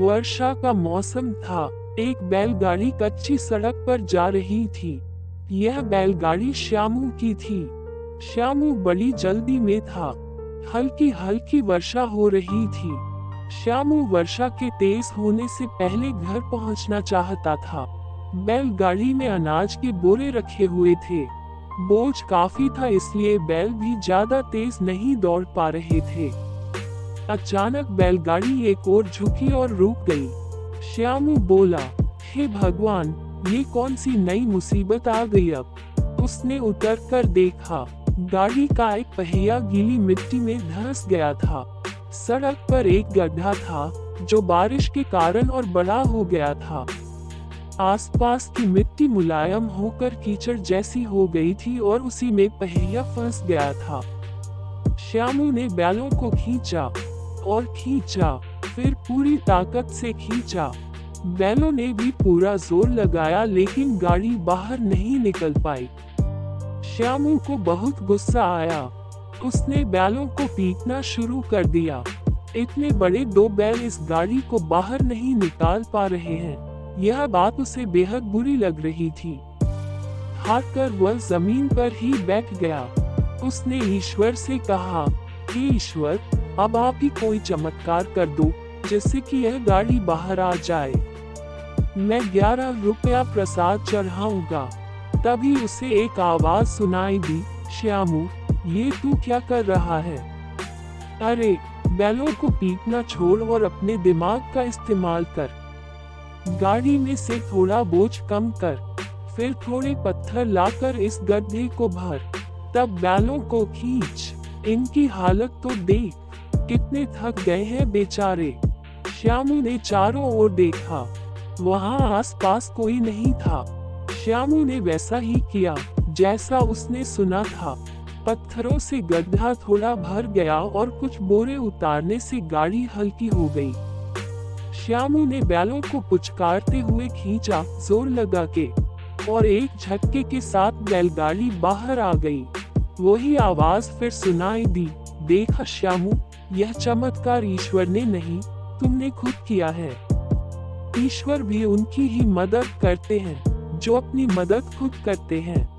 वर्षा का मौसम था। एक बैलगाड़ी कच्ची सड़क पर जा रही थी। यह बैलगाड़ी श्यामू की थी। श्यामू बड़ी जल्दी में था। हल्की हल्की वर्षा हो रही थी। श्यामू वर्षा के तेज होने से पहले घर पहुंचना चाहता था। बैलगाड़ी में अनाज के बोरे रखे हुए थे। बोझ काफी था इसलिए बैल भी ज्यादा तेज नहीं दौड़ पा रहे थे। अचानक बैलगाड़ी एक ओर झुकी और रुक गई। श्यामू बोला, हे भगवान, ये कौन सी नई मुसीबत आ गई। अब उसने उतर कर देखा। गाड़ी का एक पहिया गीली मिट्टी में धंस गया था। सड़क पर एक गड्ढा था जो बारिश के कारण और बड़ा हो गया था। आसपास की मिट्टी मुलायम होकर कीचड़ जैसी हो गई थी और उसी में पहिया फंस गया था। श्यामू ने बैलों को खींचा और खींचा, फिर पूरी ताकत से खींचा। बैलों ने भी पूरा जोर लगाया लेकिन गाड़ी बाहर नहीं निकल पाई। श्यामू को बहुत गुस्सा आया। उसने बैलों को पीटना शुरू कर दिया। इतने बड़े दो बैल इस गाड़ी को बाहर नहीं निकाल पा रहे हैं। यह बात उसे बेहद बुरी लग रही थी। हार कर वह जमीन पर ही बैठ गया। उसने ईश्वर से कहा, हे ईश्वर, अब आप ही कोई चमत्कार कर दो जिससे कि यह गाड़ी बाहर आ जाए। मैं 11 रुपया प्रसाद चढ़ाऊंगा। तभी उसे एक आवाज सुनाई दी, श्यामू, ये तू क्या कर रहा है? अरे, बैलों को पीटना छोड़ और अपने दिमाग का इस्तेमाल कर। गाड़ी में से थोड़ा बोझ कम कर, फिर थोड़े पत्थर लाकर इस गड्ढे को भर, तब बैलों को खींच। इनकी हालत तो देख, कितने थक गए हैं बेचारे। श्यामू ने चारों ओर देखा। वहां आसपास कोई नहीं था। श्यामू ने वैसा ही किया जैसा उसने सुना था। पत्थरों से गड्ढा थोड़ा भर गया और कुछ बोरे उतारने से गाड़ी हल्की हो गई। श्यामू ने बैलों को पुचकारते हुए खींचा, जोर लगा के, और एक झटके के साथ बैलगाड़ी बाहर आ गई। वही आवाज फिर सुनाई दी, देखा श्यामू, यह चमत्कार ईश्वर ने नहीं, तुमने खुद किया है। ईश्वर भी उनकी ही मदद करते हैं जो अपनी मदद खुद करते हैं।